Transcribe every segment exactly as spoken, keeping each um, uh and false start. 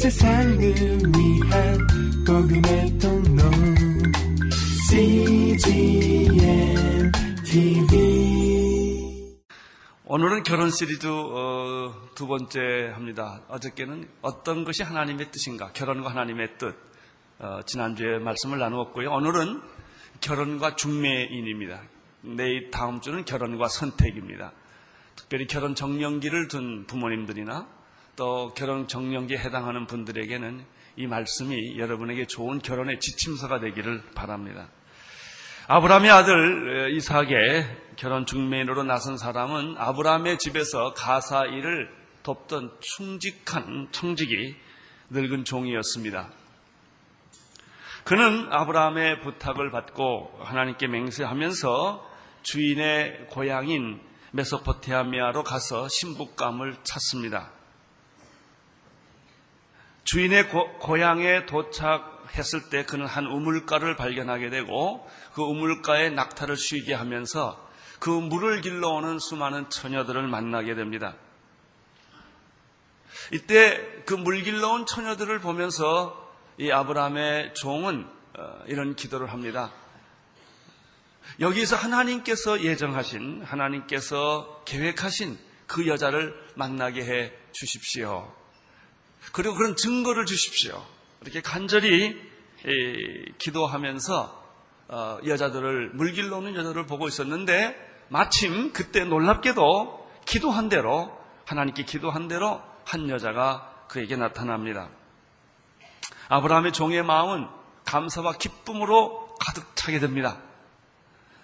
세상을 위한 복음의 통로 씨지엔 티비. 오늘은 결혼 시리즈 어, 두 번째 합니다. 어저께는 어떤 것이 하나님의 뜻인가, 결혼과 하나님의 뜻, 어, 지난주에 말씀을 나누었고요. 오늘은 결혼과 중매인입니다. 내일 다음 주는 결혼과 선택입니다. 특별히 결혼 정년기를 둔 부모님들이나 또 결혼 정년기에 해당하는 분들에게는 이 말씀이 여러분에게 좋은 결혼의 지침서가 되기를 바랍니다. 아브라함의 아들 이삭의 결혼 중매인으로 나선 사람은 아브라함의 집에서 가사 일을 돕던 충직한 청직이 늙은 종이었습니다. 그는 아브라함의 부탁을 받고 하나님께 맹세하면서 주인의 고향인 메소포타미아로 가서 신부감을 찾습니다. 주인의 고, 고향에 도착했을 때 그는 한 우물가를 발견하게 되고 그 우물가에 낙타를 쉬게 하면서 그 물을 길러오는 수많은 처녀들을 만나게 됩니다. 이때 그 물 길러온 처녀들을 보면서 이 아브라함의 종은 이런 기도를 합니다. 여기서 하나님께서 예정하신, 하나님께서 계획하신 그 여자를 만나게 해 주십시오. 그리고 그런 증거를 주십시오. 이렇게 간절히 기도하면서 여자들을, 물길로 오는 여자들을 보고 있었는데 마침 그때 놀랍게도 기도한 대로, 하나님께 기도한 대로 한 여자가 그에게 나타납니다. 아브라함의 종의 마음은 감사와 기쁨으로 가득 차게 됩니다.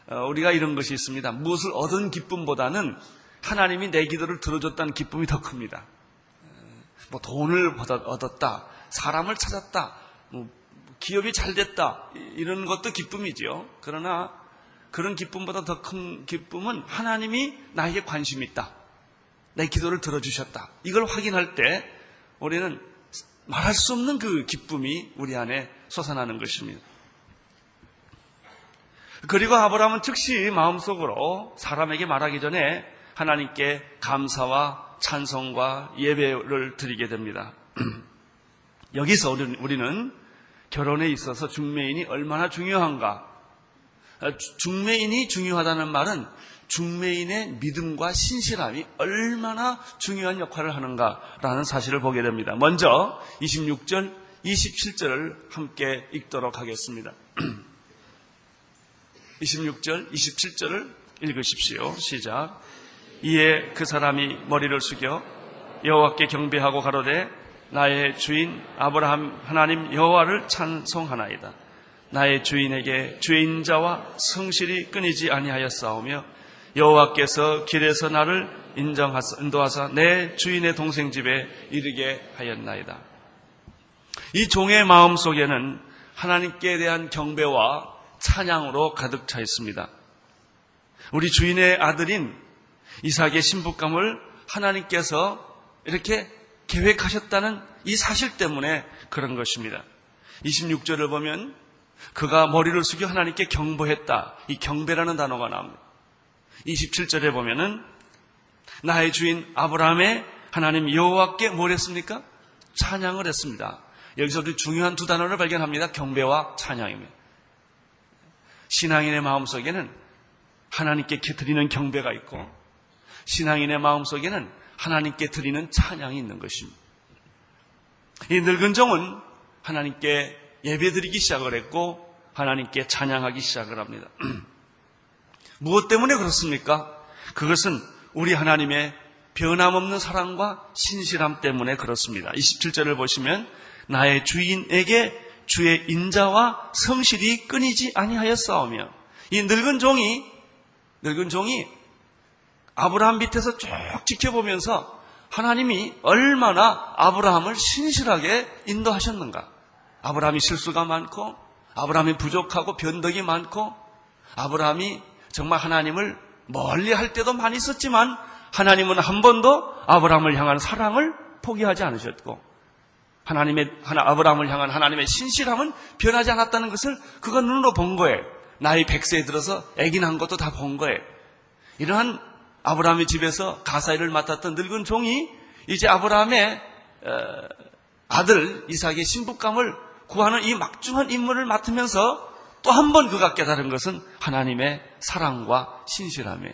우리가 이런 것이 있습니다. 무엇을 얻은 기쁨보다는 하나님이 내 기도를 들어줬다는 기쁨이 더 큽니다. 뭐 돈을 얻었다, 사람을 찾았다, 뭐 기업이 잘 됐다, 이런 것도 기쁨이죠. 그러나 그런 기쁨보다 더 큰 기쁨은 하나님이 나에게 관심이 있다, 내 기도를 들어주셨다, 이걸 확인할 때 우리는 말할 수 없는 그 기쁨이 우리 안에 솟아나는 것입니다. 그리고 아브라함은 즉시 마음속으로 사람에게 말하기 전에 하나님께 감사와 찬송과 예배를 드리게 됩니다. 여기서 우리는 결혼에 있어서 중매인이 얼마나 중요한가, 중매인이 중요하다는 말은 중매인의 믿음과 신실함이 얼마나 중요한 역할을 하는가라는 사실을 보게 됩니다. 먼저 이십육 절, 이십칠 절을 함께 읽도록 하겠습니다. 이십육 절, 이십칠 절을 읽으십시오. 시작. 이에 그 사람이 머리를 숙여 여호와께 경배하고 가로되 나의 주인 아브라함 하나님 여호와를 찬송하나이다. 나의 주인에게 죄인자와 성실이 끊이지 아니하였사오며 여호와께서 길에서 나를 인정하사, 인도하사 내 주인의 동생 집에 이르게 하였나이다. 이 종의 마음 속에는 하나님께 대한 경배와 찬양으로 가득 차 있습니다. 우리 주인의 아들인 이삭의 신부감을 하나님께서 이렇게 계획하셨다는 이 사실 때문에 그런 것입니다. 이십육 절을 보면 그가 머리를 숙여 하나님께 경배했다, 이 경배라는 단어가 나옵니다. 이십칠 절에 보면은 나의 주인 아브라함의 하나님 여호와께 뭘 했습니까? 찬양을 했습니다. 여기서 우리 중요한 두 단어를 발견합니다. 경배와 찬양입니다. 신앙인의 마음속에는 하나님께 드리는 경배가 있고 신앙인의 마음속에는 하나님께 드리는 찬양이 있는 것입니다. 이 늙은 종은 하나님께 예배드리기 시작을 했고 하나님께 찬양하기 시작을 합니다. 무엇 때문에 그렇습니까? 그것은 우리 하나님의 변함없는 사랑과 신실함 때문에 그렇습니다. 이십칠 절을 보시면 나의 주인에게 주의 인자와 성실이 끊이지 아니하였사오며, 이 늙은 종이 늙은 종이 아브라함 밑에서 쭉 지켜보면서 하나님이 얼마나 아브라함을 신실하게 인도하셨는가. 아브라함이 실수가 많고 아브라함이 부족하고 변덕이 많고 아브라함이 정말 하나님을 멀리할 때도 많이 있었지만 하나님은 한 번도 아브라함을 향한 사랑을 포기하지 않으셨고 하나님의 하나 아브라함을 향한 하나님의 신실함은 변하지 않았다는 것을 그가 눈으로 본 거예요. 나이 백 세에 들어서 애기 난 것도 다 본 거예요. 이러한 아브라함의 집에서 가사일을 맡았던 늙은 종이 이제 아브라함의 아들 이삭의 신부감을 구하는 이 막중한 임무를 맡으면서 또 한 번 그가 깨달은 것은 하나님의 사랑과 신실함이에요.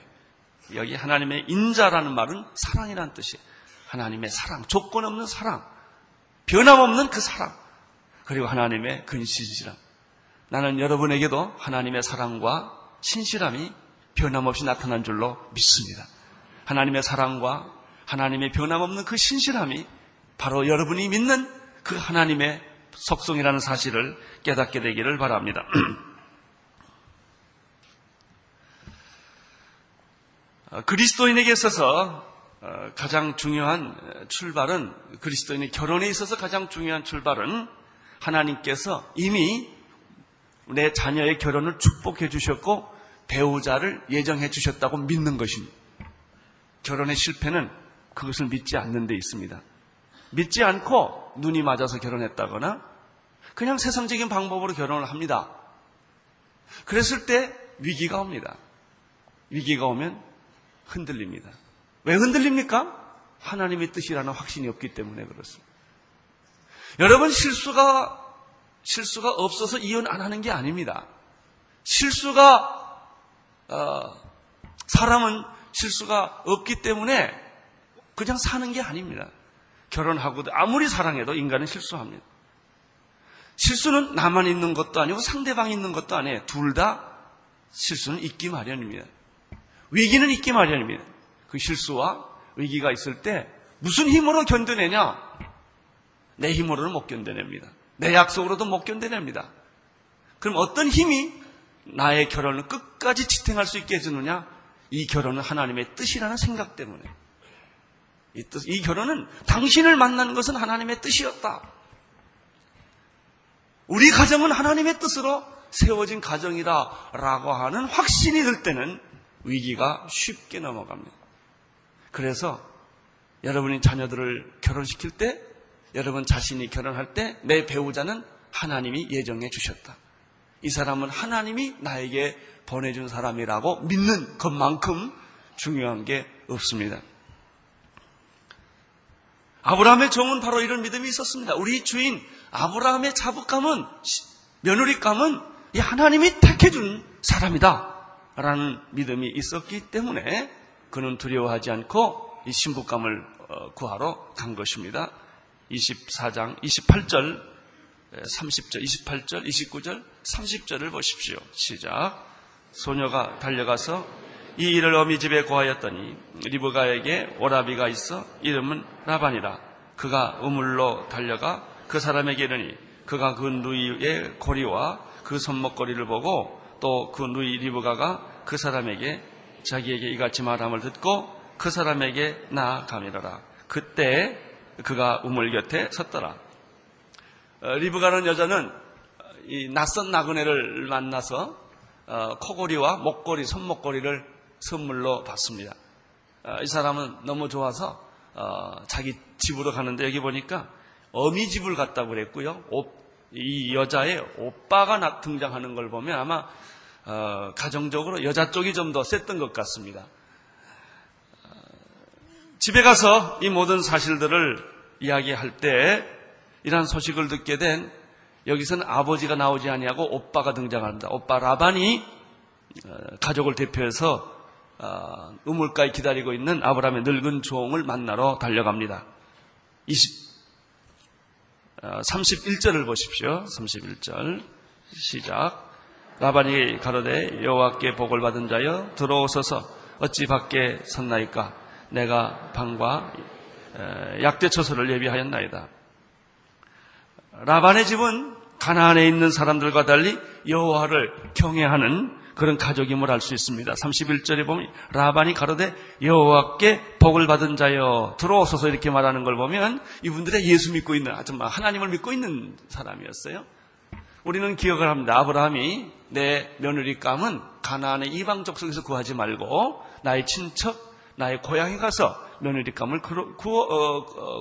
여기 하나님의 인자라는 말은 사랑이란 뜻이에요. 하나님의 사랑, 조건 없는 사랑, 변함없는 그 사랑, 그리고 하나님의 근신실함. 나는 여러분에게도 하나님의 사랑과 신실함이 변함없이 나타난 줄로 믿습니다. 하나님의 사랑과 하나님의 변함없는 그 신실함이 바로 여러분이 믿는 그 하나님의 속성이라는 사실을 깨닫게 되기를 바랍니다. 그리스도인에게 있어서 가장 중요한 출발은, 그리스도인의 결혼에 있어서 가장 중요한 출발은 하나님께서 이미 내 자녀의 결혼을 축복해 주셨고 배우자를 예정해 주셨다고 믿는 것입니다. 결혼의 실패는 그것을 믿지 않는 데 있습니다. 믿지 않고 눈이 맞아서 결혼했다거나 그냥 세상적인 방법으로 결혼을 합니다. 그랬을 때 위기가 옵니다. 위기가 오면 흔들립니다. 왜 흔들립니까? 하나님의 뜻이라는 확신이 없기 때문에 그렇습니다. 여러분, 실수가 실수가 없어서 이혼 안 하는 게 아닙니다. 실수가 어, 사람은 실수가 없기 때문에 그냥 사는 게 아닙니다. 결혼하고도 아무리 사랑해도 인간은 실수합니다. 실수는 나만 있는 것도 아니고 상대방이 있는 것도 아니에요. 둘 다 실수는 있기 마련입니다. 위기는 있기 마련입니다. 그 실수와 위기가 있을 때 무슨 힘으로 견뎌내냐? 내 힘으로는 못 견뎌냅니다. 내 약속으로도 못 견뎌냅니다. 그럼 어떤 힘이 나의 결혼을 끝까지 지탱할 수 있게 해주느냐? 이 결혼은 하나님의 뜻이라는 생각 때문에. 이, 뜻, 이 결혼은 당신을 만나는 것은 하나님의 뜻이었다. 우리 가정은 하나님의 뜻으로 세워진 가정이다 라고 하는 확신이 들 때는 위기가 쉽게 넘어갑니다. 그래서 여러분이 자녀들을 결혼시킬 때, 여러분 자신이 결혼할 때 내 배우자는 하나님이 예정해 주셨다. 이 사람은 하나님이 나에게 보내준 사람이라고 믿는 것만큼 중요한 게 없습니다. 아브라함의 종은 바로 이런 믿음이 있었습니다. 우리 주인 아브라함의 자부감은, 며느리감은 이 하나님이 택해준 사람이다 라는 믿음이 있었기 때문에 그는 두려워하지 않고 이 신부감을 구하러 간 것입니다. 이십사 장, 이십팔 절, 삼십 절, 이십팔 절, 이십구 절, 삼십 절을 보십시오. 시작. 소녀가 달려가서 이 일을 어미 집에 고하였더니 리브가에게 오라비가 있어 이름은 라반이라. 그가 우물로 달려가 그 사람에게 이르니 그가 그 누이의 고리와 그 손목고리를 보고 또 그 누이 리브가가 그 사람에게 자기에게 이같이 말함을 듣고 그 사람에게 나아가미라. 그때 그가 우물 곁에 섰더라. 리브가라는 여자는 이 낯선 나그네를 만나서 어, 코골이와 목걸이, 손목걸이를 선물로 받습니다. 어, 이 사람은 너무 좋아서 어, 자기 집으로 가는데 여기 보니까 어미 집을 갔다고 그랬고요. 오, 이 여자의 오빠가 등장하는 걸 보면 아마 어, 가정적으로 여자 쪽이 좀 더 셌던 것 같습니다. 어, 집에 가서 이 모든 사실들을 이야기할 때 이러한 소식을 듣게 된, 여기서는 아버지가 나오지 아니하고 오빠가 등장합니다. 오빠 라반이 가족을 대표해서 우물가에 기다리고 있는 아브라함의 늙은 종을 만나러 달려갑니다. 삼십일 절을 보십시오. 삼십일 절 시작. 라반이 가로되 여호와께 복을 받은 자여 들어오소서. 어찌 밖에 섰나이까? 내가 방과 약대처소를 예비하였나이다. 라반의 집은 가나안에 있는 사람들과 달리 여호와를 경외하는 그런 가족임을 알 수 있습니다. 삼십일 절에 보면 라반이 가로되 여호와께 복을 받은 자여 들어오소서 이렇게 말하는 걸 보면 이분들의 예수 믿고 있는, 정말 하나님을 믿고 있는 사람이었어요. 우리는 기억을 합니다. 아브라함이 내 며느리감은 가나안의 이방족 속에서 구하지 말고 나의 친척, 나의 고향에 가서 며느리감을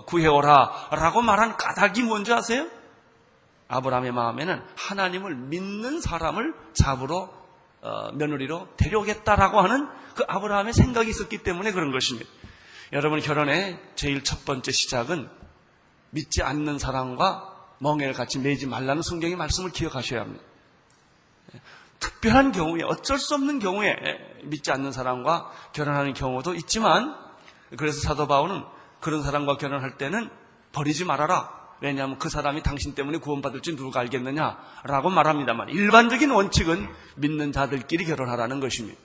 구해오라 라고 말한 까닭이 뭔지 아세요? 아브라함의 마음에는 하나님을 믿는 사람을 잡으러 어, 며느리로 데려오겠다라고 하는 그 아브라함의 생각이 있었기 때문에 그런 것입니다. 여러분, 결혼의 제일 첫 번째 시작은 믿지 않는 사람과 멍에를 같이 매지 말라는 성경의 말씀을 기억하셔야 합니다. 특별한 경우에, 어쩔 수 없는 경우에 믿지 않는 사람과 결혼하는 경우도 있지만, 그래서 사도 바울은 그런 사람과 결혼할 때는 버리지 말아라. 왜냐하면 그 사람이 당신 때문에 구원받을지 누가 알겠느냐라고 말합니다만, 일반적인 원칙은 믿는 자들끼리 결혼하라는 것입니다.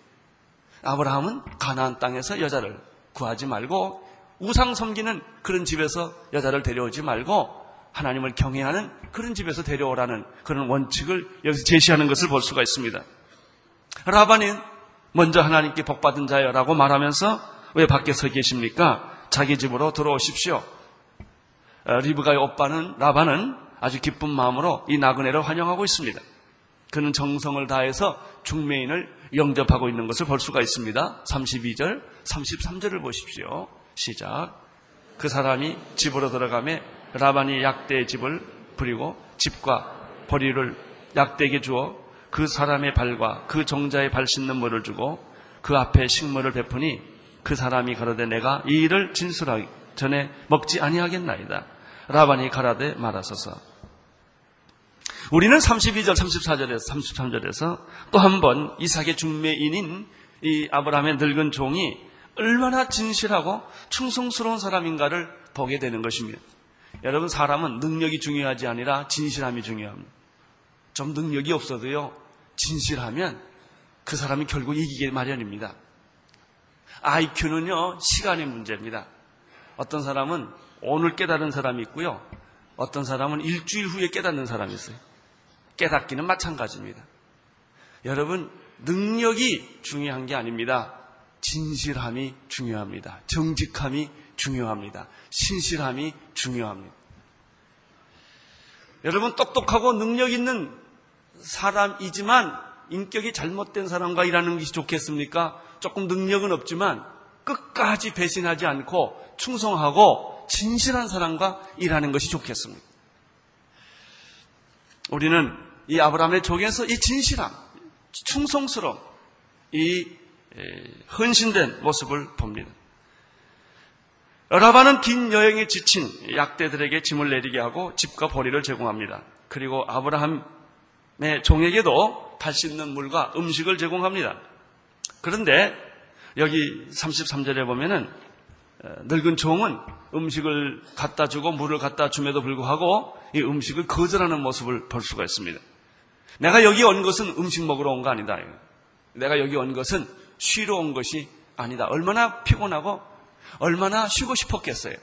아브라함은 가나안 땅에서 여자를 구하지 말고, 우상 섬기는 그런 집에서 여자를 데려오지 말고, 하나님을 경외하는 그런 집에서 데려오라는 그런 원칙을 여기서 제시하는 것을 볼 수가 있습니다. 라반이 먼저 하나님께 복받은 자여라고 말하면서 왜 밖에 서 계십니까? 자기 집으로 들어오십시오. 리브가의 오빠는 라반은 아주 기쁜 마음으로 이 나그네를 환영하고 있습니다. 그는 정성을 다해서 중매인을 영접하고 있는 것을 볼 수가 있습니다. 삼십이 절, 삼십삼 절을 보십시오. 시작. 그 사람이 집으로 들어가매 라반이 약대의 집을 부리고 집과 버리를 약대에게 주어 그 사람의 발과 그 종자의 발 씻는 물을 주고 그 앞에 식물을 베푸니 그 사람이 가로되 내가 이 일을 진술하기 전에 먹지 아니하겠나이다. 라반이 가라되 말하소서. 우리는 삼십이 절, 삼십사 절에서 삼십삼 절에서 또 한 번 이삭의 중매인인 이 아브라함의 늙은 종이 얼마나 진실하고 충성스러운 사람인가를 보게 되는 것입니다. 여러분, 사람은 능력이 중요하지 아니라 진실함이 중요합니다. 좀 능력이 없어도요, 진실하면 그 사람이 결국 이기게 마련입니다. 아이큐는요, 시간의 문제입니다. 어떤 사람은 오늘 깨달은 사람이 있고요, 어떤 사람은 일주일 후에 깨닫는 사람이 있어요. 깨닫기는 마찬가지입니다. 여러분, 능력이 중요한 게 아닙니다. 진실함이 중요합니다. 정직함이 중요합니다. 신실함이 중요합니다. 여러분, 똑똑하고 능력 있는 사람이지만 인격이 잘못된 사람과 일하는 것이 좋겠습니까? 조금 능력은 없지만 끝까지 배신하지 않고 충성하고 진실한 사람과 일하는 것이 좋겠습니다. 우리는 이 아브라함의 종에서 이 진실함, 충성스러움, 이 헌신된 모습을 봅니다. 라반은 긴 여행에 지친 약대들에게 짐을 내리게 하고 집과 보리를 제공합니다. 그리고 아브라함의 종에게도 발 씻는 물과 음식을 제공합니다. 그런데 여기 삼십삼 절에 보면은 늙은 종은 음식을 갖다 주고 물을 갖다 줌에도 불구하고 이 음식을 거절하는 모습을 볼 수가 있습니다. 내가 여기 온 것은 음식 먹으러 온 거 아니다. 내가 여기 온 것은 쉬러 온 것이 아니다. 얼마나 피곤하고 얼마나 쉬고 싶었겠어요.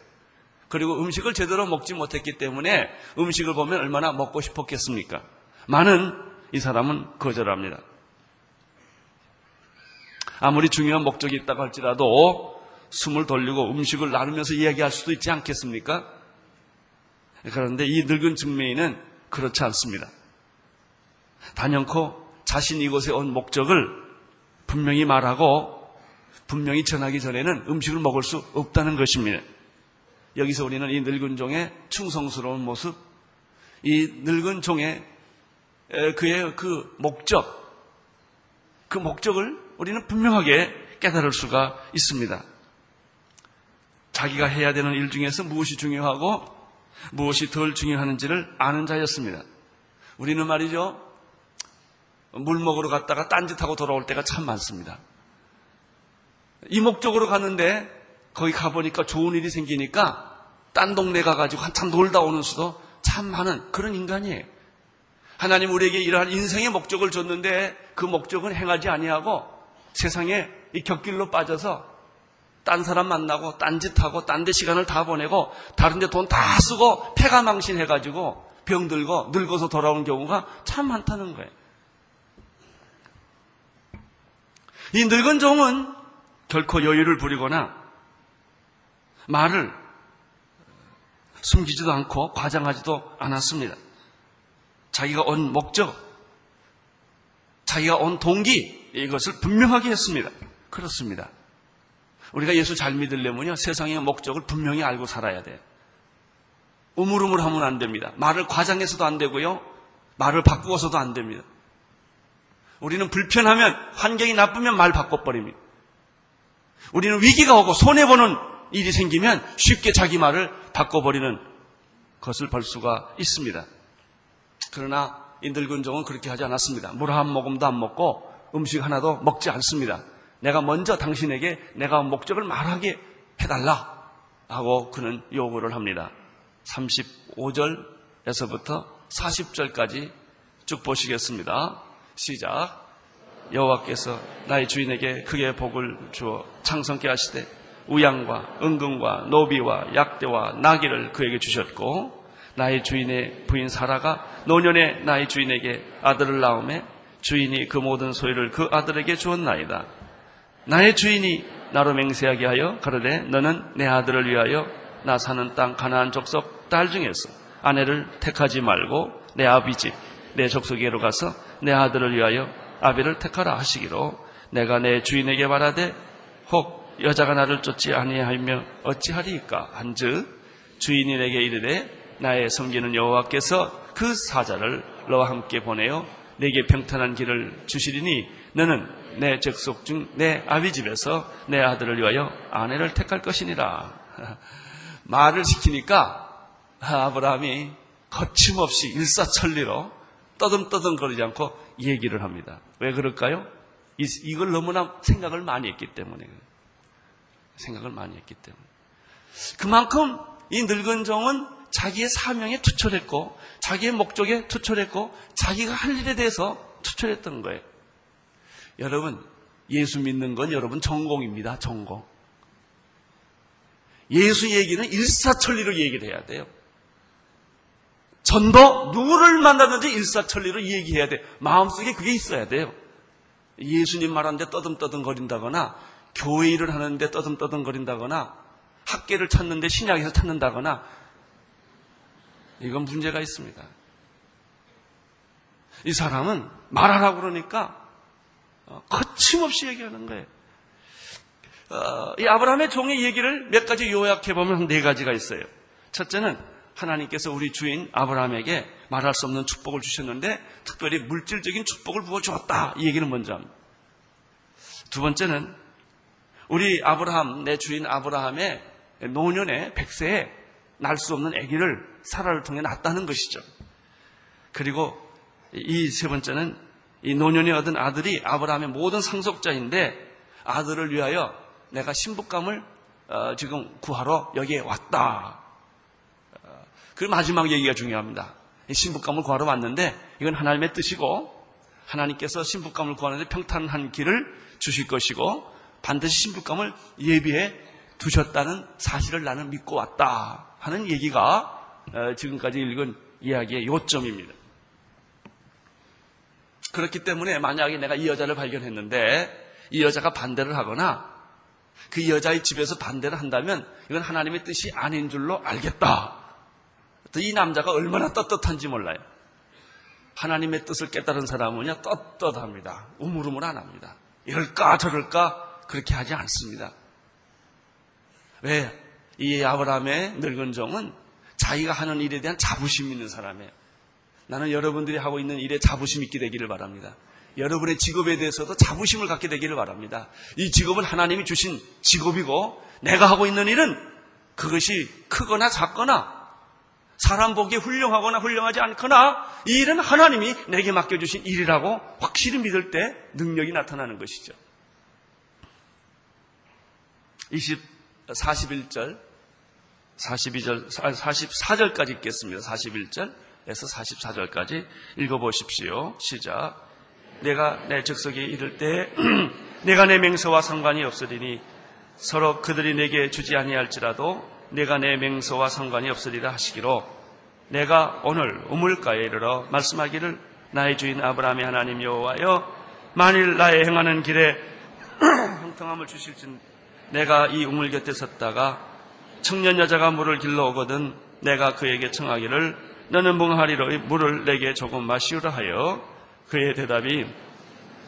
그리고 음식을 제대로 먹지 못했기 때문에 음식을 보면 얼마나 먹고 싶었겠습니까? 많은 이 사람은 거절합니다. 아무리 중요한 목적이 있다고 할지라도 숨을 돌리고 음식을 나누면서 이야기할 수도 있지 않겠습니까? 그런데 이 늙은 중매인은 그렇지 않습니다. 단연코 자신이 이곳에 온 목적을 분명히 말하고 분명히 전하기 전에는 음식을 먹을 수 없다는 것입니다. 여기서 우리는 이 늙은 종의 충성스러운 모습, 이 늙은 종의 그의 그 목적, 그 목적을 우리는 분명하게 깨달을 수가 있습니다. 자기가 해야 되는 일 중에서 무엇이 중요하고 무엇이 덜 중요한지를 아는 자였습니다. 우리는 말이죠, 물 먹으러 갔다가 딴짓하고 돌아올 때가 참 많습니다. 이 목적으로 갔는데 거기 가보니까 좋은 일이 생기니까 딴 동네 가가지고 한참 놀다 오는 수도 참 많은 그런 인간이에요. 하나님 우리에게 이러한 인생의 목적을 줬는데 그 목적은 행하지 아니하고 세상에 이 곁길로 빠져서 딴 사람 만나고 딴짓하고 딴 데 시간을 다 보내고 다른 데 돈 다 쓰고 폐가망신 해가지고 병들고 늙어서 돌아온 경우가 참 많다는 거예요. 이 늙은 종은 결코 여유를 부리거나 말을 숨기지도 않고 과장하지도 않았습니다. 자기가 온 목적, 자기가 온 동기, 이것을 분명하게 했습니다. 그렇습니다. 우리가 예수 잘 믿으려면요, 세상의 목적을 분명히 알고 살아야 돼요. 우물우물하면 안 됩니다. 말을 과장해서도 안 되고요, 말을 바꾸어서도 안 됩니다. 우리는 불편하면, 환경이 나쁘면 말 바꿔버립니다. 우리는 위기가 오고 손해보는 일이 생기면 쉽게 자기 말을 바꿔버리는 것을 볼 수가 있습니다. 그러나 인들군종은 그렇게 하지 않았습니다. 물 한 모금도 안 먹고 음식 하나도 먹지 않습니다. 내가 먼저 당신에게 내가 목적을 말하게 해달라 하고 그는 요구를 합니다. 삼십오 절에서부터 사십 절까지 쭉 보시겠습니다. 시작. 여호와께서 나의 주인에게 크게 복을 주어 창성케 하시되 우양과 은금과 노비와 약대와 나귀를 그에게 주셨고 나의 주인의 부인 사라가 노년에 나의 주인에게 아들을 낳음에 주인이 그 모든 소유를 그 아들에게 주었나이다. 나의 주인이 나로 맹세하게 하여 가로되 너는 내 아들을 위하여 나 사는 땅 가나안 족속 딸 중에서 아내를 택하지 말고 내 아비 집 내 족속에로 가서 내 아들을 위하여 아비를 택하라 하시기로 내가 내 주인에게 말하되 혹 여자가 나를 쫓지 아니하며 어찌하리이까 한즉 주인이 내게 이르되 나의 섬기는 여호와께서 그 사자를 너와 함께 보내어 내게 평탄한 길을 주시리니 너는 내 족속 중 내 아비 집에서 내 아들을 위하여 아내를 택할 것이니라. 말을 시키니까 아브라함이 거침없이 일사천리로 떠듬떠듬거리지 않고 얘기를 합니다. 왜 그럴까요? 이걸 너무나 생각을 많이 했기 때문에 생각을 많이 했기 때문에 그만큼 이 늙은 종은 자기의 사명에 투철했고 자기의 목적에 투철했고 자기가 할 일에 대해서 투철했던 거예요. 여러분, 예수 믿는 건 여러분 전공입니다. 전공. 예수 얘기는 일사천리로 얘기를 해야 돼요. 전도, 누구를 만나든지 일사천리로 얘기해야 돼요. 마음속에 그게 있어야 돼요. 예수님 말하는데 떠듬떠듬거린다거나 교회 일을 하는데 떠듬떠듬거린다거나 학계를 찾는데 신약에서 찾는다거나 이건 문제가 있습니다. 이 사람은 말하라고 그러니까 거침없이 얘기하는 거예요. 어, 이 아브라함의 종의 얘기를 몇 가지 요약해보면 한 네 가지가 있어요. 첫째는 하나님께서 우리 주인 아브라함에게 말할 수 없는 축복을 주셨는데 특별히 물질적인 축복을 부어주었다. 이 얘기는 먼저 합니다. 두 번째는 우리 아브라함, 내 주인 아브라함의 노년의 백세에 날 수 없는 아기를 사라를 통해 낳았다는 것이죠. 그리고 이 세 번째는 이 노년에 얻은 아들이 아브라함의 모든 상속자인데 아들을 위하여 내가 신부감을 어 지금 구하러 여기에 왔다. 어 그 마지막 얘기가 중요합니다. 신부감을 구하러 왔는데 이건 하나님의 뜻이고 하나님께서 신부감을 구하는데 평탄한 길을 주실 것이고 반드시 신부감을 예비해 두셨다는 사실을 나는 믿고 왔다 하는 얘기가 지금까지 읽은 이야기의 요점입니다. 그렇기 때문에 만약에 내가 이 여자를 발견했는데 이 여자가 반대를 하거나 그 여자의 집에서 반대를 한다면 이건 하나님의 뜻이 아닌 줄로 알겠다. 또 이 남자가 얼마나 떳떳한지 몰라요. 하나님의 뜻을 깨달은 사람은요 떳떳합니다. 우물우물 안 합니다. 이럴까 저럴까 그렇게 하지 않습니다. 왜? 이 아브라함의 늙은 종은 자기가 하는 일에 대한 자부심 있는 사람이에요. 나는 여러분들이 하고 있는 일에 자부심 있게 되기를 바랍니다. 여러분의 직업에 대해서도 자부심을 갖게 되기를 바랍니다. 이 직업은 하나님이 주신 직업이고 내가 하고 있는 일은 그것이 크거나 작거나 사람 보기에 훌륭하거나 훌륭하지 않거나 이 일은 하나님이 내게 맡겨주신 일이라고 확실히 믿을 때 능력이 나타나는 것이죠. 사십일 절 사십이 절, 사십사 절까지 읽겠습니다. 사십일 절에서 사십사 절까지 읽어보십시오. 시작. 내가 내 적석에 이를 때 내가 내 맹세와 상관이 없으리니 서로 그들이 내게 주지 아니할지라도 내가 내 맹세와 상관이 없으리라 하시기로 내가 오늘 우물가에 이르러 말씀하기를 나의 주인 아브라함의 하나님 여호와여 만일 나의 행하는 길에 형통함을 주실진 내가 이 우물 곁에 섰다가 청년 여자가 물을 길러 오거든 내가 그에게 청하기를 너는 뭉하리로 물을 내게 조금 마시우라 하여 그의 대답이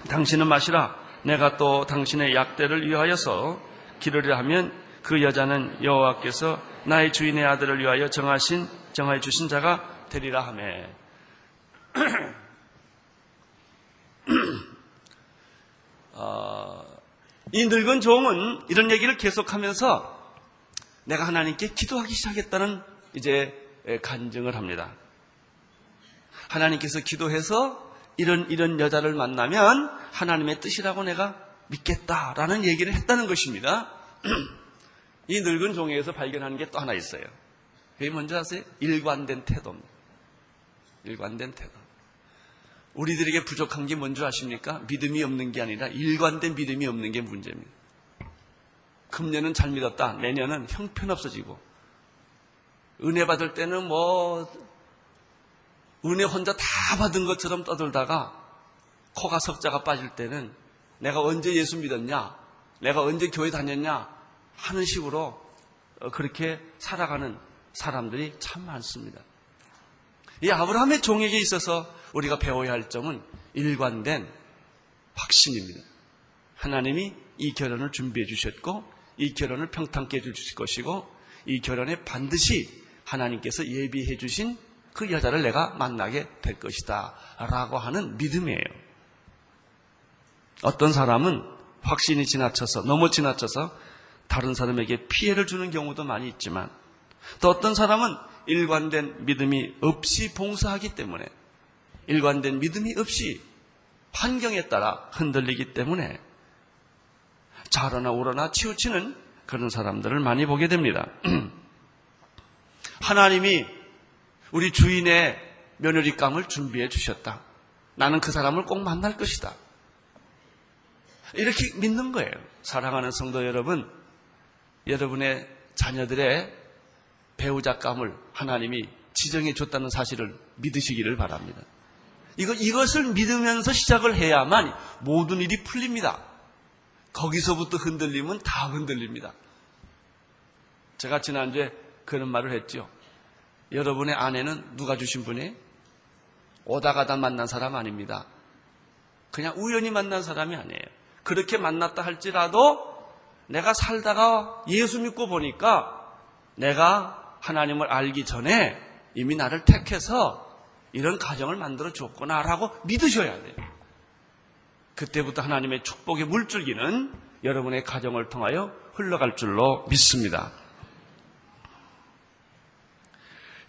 당신은 마시라 내가 또 당신의 약대를 위하여서 기르리라 하면 그 여자는 여호와께서 나의 주인의 아들을 위하여 정하신 정하여 주신 자가 되리라 하매. 어, 이 늙은 종은 이런 얘기를 계속하면서 내가 하나님께 기도하기 시작했다는 이제 간증을 합니다. 하나님께서 기도해서 이런 이런 여자를 만나면 하나님의 뜻이라고 내가 믿겠다라는 얘기를 했다는 것입니다. 이 늙은 종에게서 발견하는 게 또 하나 있어요. 그게 뭔지 아세요? 일관된 태도입니다. 일관된 태도. 우리들에게 부족한 게 뭔지 아십니까? 믿음이 없는 게 아니라 일관된 믿음이 없는 게 문제입니다. 금년은 잘 믿었다. 내년은 형편없어지고 은혜 받을 때는 뭐 은혜 혼자 다 받은 것처럼 떠들다가 코가 석자가 빠질 때는 내가 언제 예수 믿었냐? 내가 언제 교회 다녔냐? 하는 식으로 그렇게 살아가는 사람들이 참 많습니다. 이 아브라함의 종에게 있어서 우리가 배워야 할 점은 일관된 확신입니다. 하나님이 이 결혼을 준비해 주셨고 이 결혼을 평탄케 해 주실 것이고 이 결혼에 반드시 하나님께서 예비해 주신 그 여자를 내가 만나게 될 것이다 라고 하는 믿음이에요. 어떤 사람은 확신이 지나쳐서 너무 지나쳐서 다른 사람에게 피해를 주는 경우도 많이 있지만 또 어떤 사람은 일관된 믿음이 없이 봉사하기 때문에 일관된 믿음이 없이 환경에 따라 흔들리기 때문에 자라나 오라나 치우치는 그런 사람들을 많이 보게 됩니다. 하나님이 우리 주인의 며느리감을 준비해 주셨다. 나는 그 사람을 꼭 만날 것이다. 이렇게 믿는 거예요. 사랑하는 성도 여러분, 여러분의 자녀들의 배우자감을 하나님이 지정해 줬다는 사실을 믿으시기를 바랍니다. 이거, 이것을 믿으면서 시작을 해야만 모든 일이 풀립니다. 거기서부터 흔들림은 다 흔들립니다. 제가 지난주에 그런 말을 했죠. 여러분의 아내는 누가 주신 분이에요? 오다가다 만난 사람 아닙니다. 그냥 우연히 만난 사람이 아니에요. 그렇게 만났다 할지라도 내가 살다가 예수 믿고 보니까 내가 하나님을 알기 전에 이미 나를 택해서 이런 가정을 만들어 주었구나라고 믿으셔야 돼요. 그때부터 하나님의 축복의 물줄기는 여러분의 가정을 통하여 흘러갈 줄로 믿습니다.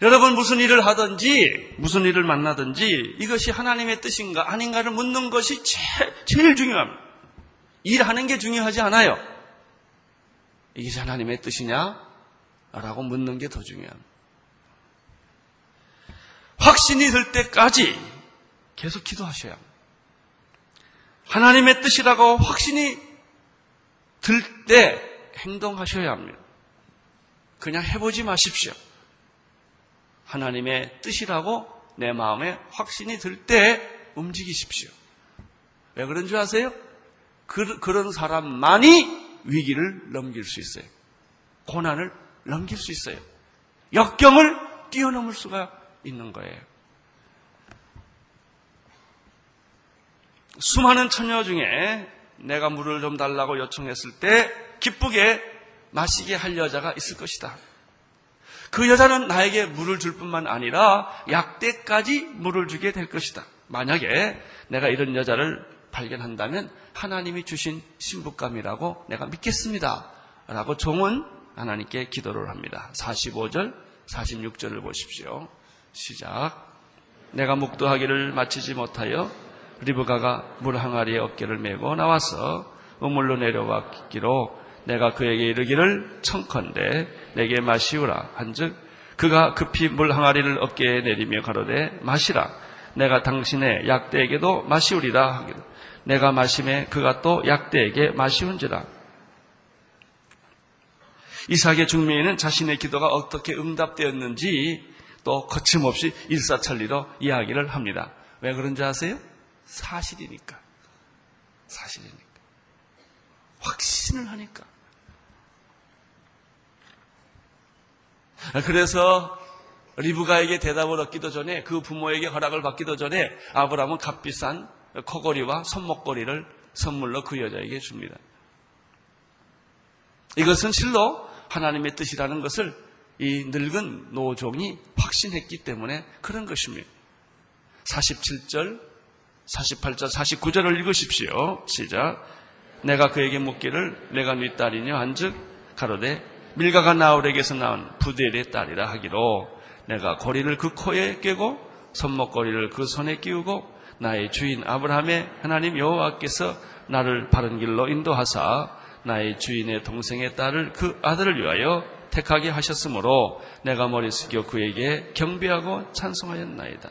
여러분 무슨 일을 하든지 무슨 일을 만나든지 이것이 하나님의 뜻인가 아닌가를 묻는 것이 제일, 제일 중요합니다. 일하는 게 중요하지 않아요. 이게 하나님의 뜻이냐라고 묻는 게 더 중요합니다. 확신이 들 때까지 계속 기도하셔야 합니다. 하나님의 뜻이라고 확신이 들 때 행동하셔야 합니다. 그냥 해보지 마십시오. 하나님의 뜻이라고 내 마음에 확신이 들 때 움직이십시오. 왜 그런 줄 아세요? 그, 그런 사람만이 위기를 넘길 수 있어요. 고난을 넘길 수 있어요. 역경을 뛰어넘을 수가 있는 거예요. 수많은 처녀 중에 내가 물을 좀 달라고 요청했을 때 기쁘게 마시게 할 여자가 있을 것이다. 그 여자는 나에게 물을 줄 뿐만 아니라 약대까지 물을 주게 될 것이다. 만약에 내가 이런 여자를 발견한다면 하나님이 주신 신부감이라고 내가 믿겠습니다 라고 종은 하나님께 기도를 합니다. 사십오 절, 사십육 절을 보십시오. 시작. 내가 목도하기를 마치지 못하여 리브가가 물 항아리에 어깨를 메고 나와서 우물로 내려왔기로 내가 그에게 이르기를 청컨대 내게 마시우라 한즉 그가 급히 물 항아리를 어깨에 내리며 가로되 마시라 내가 당신의 약대에게도 마시우리라 하기로 내가 마심에 그가 또 약대에게 마시운지라. 이삭의 중매에는 자신의 기도가 어떻게 응답되었는지 또 거침없이 일사천리로 이야기를 합니다. 왜 그런지 아세요? 사실이니까. 사실이니까. 확신을 하니까. 그래서 리브가에게 대답을 얻기도 전에 그 부모에게 허락을 받기도 전에 아브라함은 값비싼 코걸이와 손목걸이를 선물로 그 여자에게 줍니다. 이것은 실로 하나님의 뜻이라는 것을 이 늙은 노종이 확신했기 때문에 그런 것입니다. 사십칠 절, 사십팔 절, 사십구 절을 읽으십시오. 시작. 내가 그에게 묻기를 내가 네 딸이냐 한즉 가로되 밀가가 나홀에게서 낳은 부델의 딸이라 하기로 내가 고리를 그 코에 꿰고 손목고리를 그 손에 끼우고 나의 주인 아브라함의 하나님 여호와께서 나를 바른 길로 인도하사 나의 주인의 동생의 딸을 그 아들을 위하여 택하게 하셨으므로 내가 머리 숙여 그에게 경배하고 찬송하였나이다.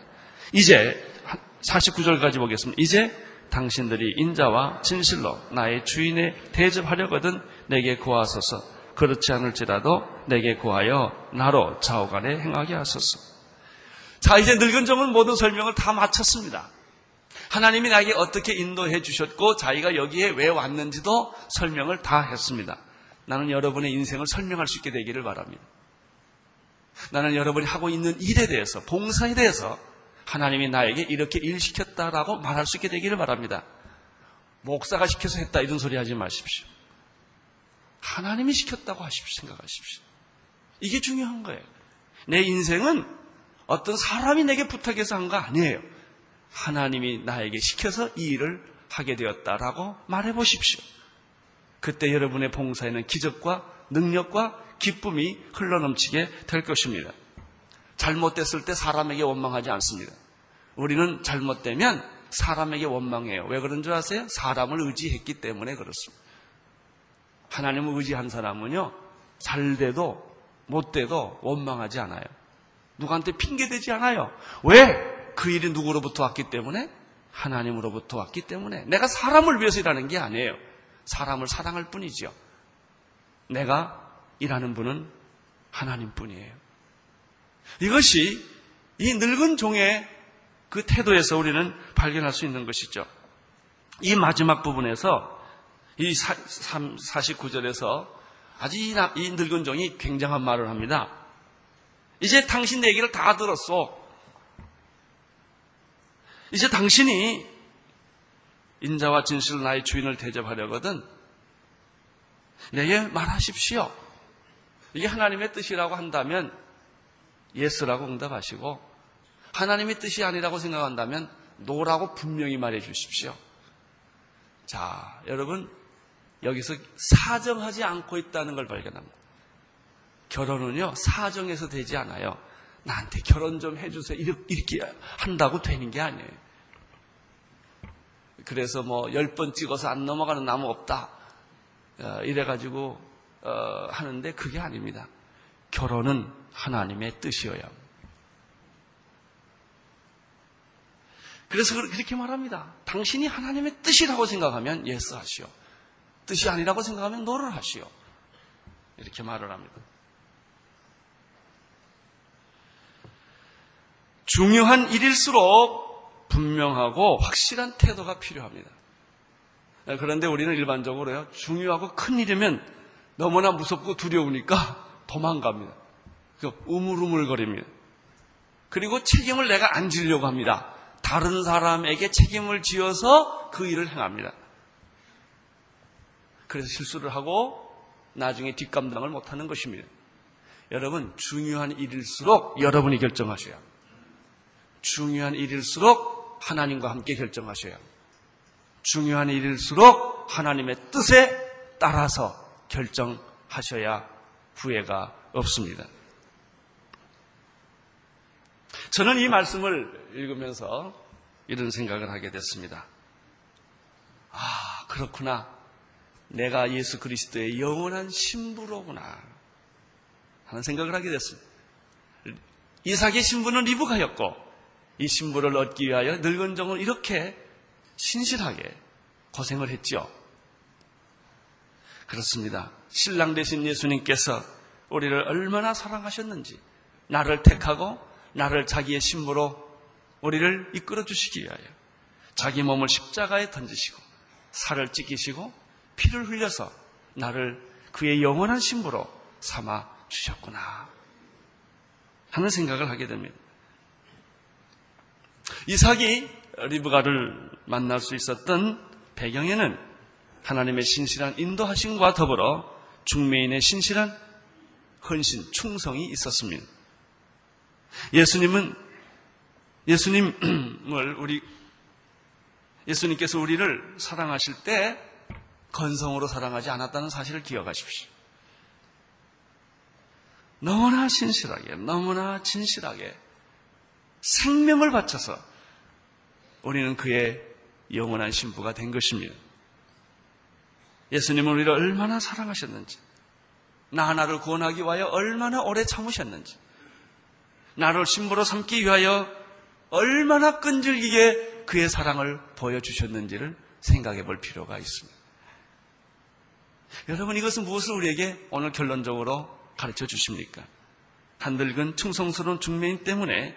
이제 사십구 절까지 보겠습니다. 이제 당신들이 인자와 진실로 나의 주인에 대접하려거든 내게 구하소서. 그렇지 않을지라도 내게 구하여 나로 좌우간에 행하게 하소서. 자, 이제 늙은 종은 모든 설명을 다 마쳤습니다. 하나님이 나에게 어떻게 인도해 주셨고 자기가 여기에 왜 왔는지도 설명을 다 했습니다. 나는 여러분의 인생을 설명할 수 있게 되기를 바랍니다. 나는 여러분이 하고 있는 일에 대해서, 봉사에 대해서 하나님이 나에게 이렇게 일시켰다라고 말할 수 있게 되기를 바랍니다. 목사가 시켜서 했다 이런 소리 하지 마십시오. 하나님이 시켰다고 하십시오. 생각하십시오. 이게 중요한 거예요. 내 인생은 어떤 사람이 내게 부탁해서 한 거 아니에요. 하나님이 나에게 시켜서 이 일을 하게 되었다라고 말해보십시오. 그때 여러분의 봉사에는 기적과 능력과 기쁨이 흘러넘치게 될 것입니다. 잘못됐을 때 사람에게 원망하지 않습니다. 우리는 잘못되면 사람에게 원망해요. 왜 그런 줄 아세요? 사람을 의지했기 때문에 그렇습니다. 하나님을 의지한 사람은요, 잘 돼도 못 돼도 원망하지 않아요. 누구한테 핑계대지 않아요. 왜? 그 일이 누구로부터 왔기 때문에? 하나님으로부터 왔기 때문에. 내가 사람을 위해서 일하는 게 아니에요. 사람을 사랑할 뿐이죠. 내가 일하는 분은 하나님뿐이에요. 이것이 이 늙은 종의 그 태도에서 우리는 발견할 수 있는 것이죠. 이 마지막 부분에서 이 사십구 절에서 아주 이 늙은 종이 굉장한 말을 합니다. 이제 당신 내 얘기를 다 들었어. 이제 당신이 인자와 진실로 나의 주인을 대접하려거든 내게 말하십시오. 이게 하나님의 뜻이라고 한다면 예스라고 응답하시고 하나님의 뜻이 아니라고 생각한다면 노라고 분명히 말해 주십시오. 자, 여러분 여기서 사정하지 않고 있다는 걸 발견합니다. 결혼은요 사정해서 되지 않아요. 나한테 결혼 좀 해주세요. 이렇게 한다고 되는 게 아니에요. 그래서 뭐 열 번 찍어서 안 넘어가는 나무 없다. 어, 이래가지고 어, 하는데 그게 아닙니다. 결혼은 하나님의 뜻이어야 합니다. 그래서 그렇게 말합니다. 당신이 하나님의 뜻이라고 생각하면 예스 하시오. 뜻이 아니라고 생각하면 노를 하시오. 이렇게 말을 합니다. 중요한 일일수록 분명하고 확실한 태도가 필요합니다. 그런데 우리는 일반적으로요, 중요하고 큰 일이면 너무나 무섭고 두려우니까 도망갑니다. 우물우물거립니다. 그리고 책임을 내가 안 지려고 합니다. 다른 사람에게 책임을 지어서 그 일을 행합니다. 그래서 실수를 하고 나중에 뒷감당을 못하는 것입니다. 여러분, 중요한 일일수록 여러분이 결정하셔야 합니다. 중요한 일일수록 하나님과 함께 결정하셔야 합니다. 중요한 일일수록 하나님의 뜻에 따라서 결정하셔야 후회가 없습니다. 저는 이 말씀을 읽으면서 이런 생각을 하게 됐습니다. 아, 그렇구나. 내가 예수 그리스도의 영원한 신부로구나 하는 생각을 하게 됐습니다. 이삭의 신부는 리브가였고 이 신부를 얻기 위하여 늙은 종은 이렇게 신실하게 고생을 했죠. 그렇습니다. 신랑 되신 예수님께서 우리를 얼마나 사랑하셨는지, 나를 택하고 나를 자기의 신부로 우리를 이끌어 주시기 위하여 자기 몸을 십자가에 던지시고 살을 찢기시고 피를 흘려서 나를 그의 영원한 신부로 삼아 주셨구나 하는 생각을 하게 됩니다. 이삭이 리브가를 만날 수 있었던 배경에는 하나님의 신실한 인도하심과 더불어 중매인의 신실한 헌신, 충성이 있었습니다. 예수님은 예수님을 우리 예수님께서 우리를 사랑하실 때 건성으로 사랑하지 않았다는 사실을 기억하십시오. 너무나 신실하게, 너무나 진실하게 생명을 바쳐서 우리는 그의 영원한 신부가 된 것이며, 예수님은 우리를 얼마나 사랑하셨는지, 나 하나를 구원하기 위하여 얼마나 오래 참으셨는지, 나를 신부로 삼기 위하여 얼마나 끈질기게 그의 사랑을 보여주셨는지를 생각해 볼 필요가 있습니다. 여러분, 이것은 무엇을 우리에게 오늘 결론적으로 가르쳐 주십니까? 한늙은 충성스러운 중매인 때문에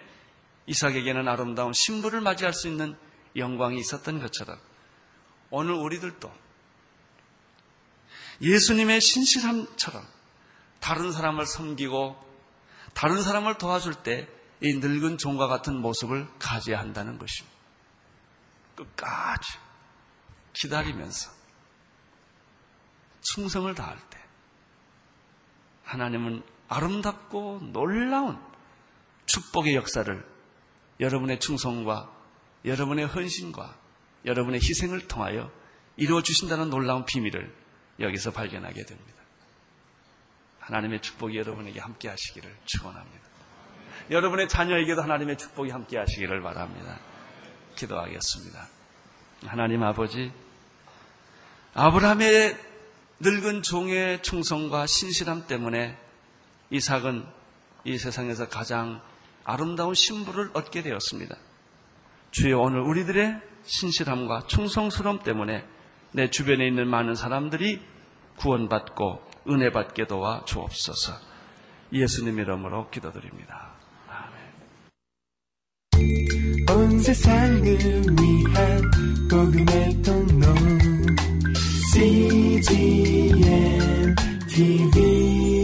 이삭에게는 아름다운 신부를 맞이할 수 있는 영광이 있었던 것처럼, 오늘 우리들도 예수님의 신실함처럼 다른 사람을 섬기고 다른 사람을 도와줄 때 이 늙은 종과 같은 모습을 가져야 한다는 것입니다. 끝까지 기다리면서 충성을 다할 때 하나님은 아름답고 놀라운 축복의 역사를 여러분의 충성과 여러분의 헌신과 여러분의 희생을 통하여 이루어 주신다는 놀라운 비밀을 여기서 발견하게 됩니다. 하나님의 축복이 여러분에게 함께 하시기를 축원합니다. 여러분의 자녀에게도 하나님의 축복이 함께 하시기를 바랍니다. 기도하겠습니다. 하나님 아버지, 아브라함의 늙은 종의 충성과 신실함 때문에 이삭은 이 세상에서 가장 아름다운 신부를 얻게 되었습니다. 주여, 오늘 우리들의 신실함과 충성스러움 때문에 내 주변에 있는 많은 사람들이 구원받고 은혜받게 도와 주옵소서. 예수님 이름으로 기도드립니다. 아멘. 온 세상을 위한 복음의 통로 씨지엔 티비